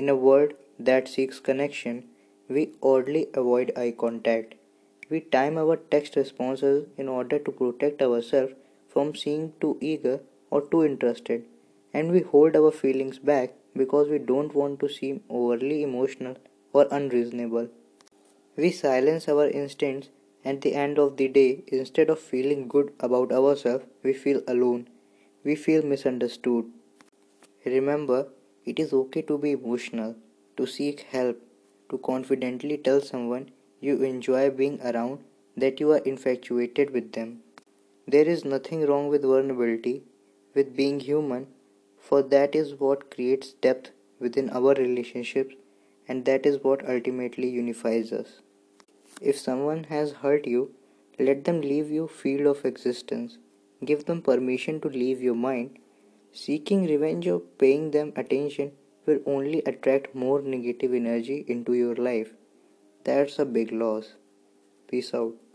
In a world that seeks connection, we oddly avoid eye contact. We time our text responses in order to protect ourselves from seeming too eager or too interested, and we hold our feelings back because we don't want to seem overly emotional or unreasonable. We silence our instincts. At the end of the day, instead of feeling good about ourselves, we feel alone. We feel misunderstood. Remember, it is okay to be emotional, to seek help, to confidently tell someone you enjoy being around that you are infatuated with them. There is nothing wrong with vulnerability, with being human, for that is what creates depth within our relationships, and that is what ultimately unifies us. If someone has hurt you, let them leave your field of existence. Give them permission to leave your mind. Seeking revenge or paying them attention will only attract more negative energy into your life. That's a big loss. Peace out.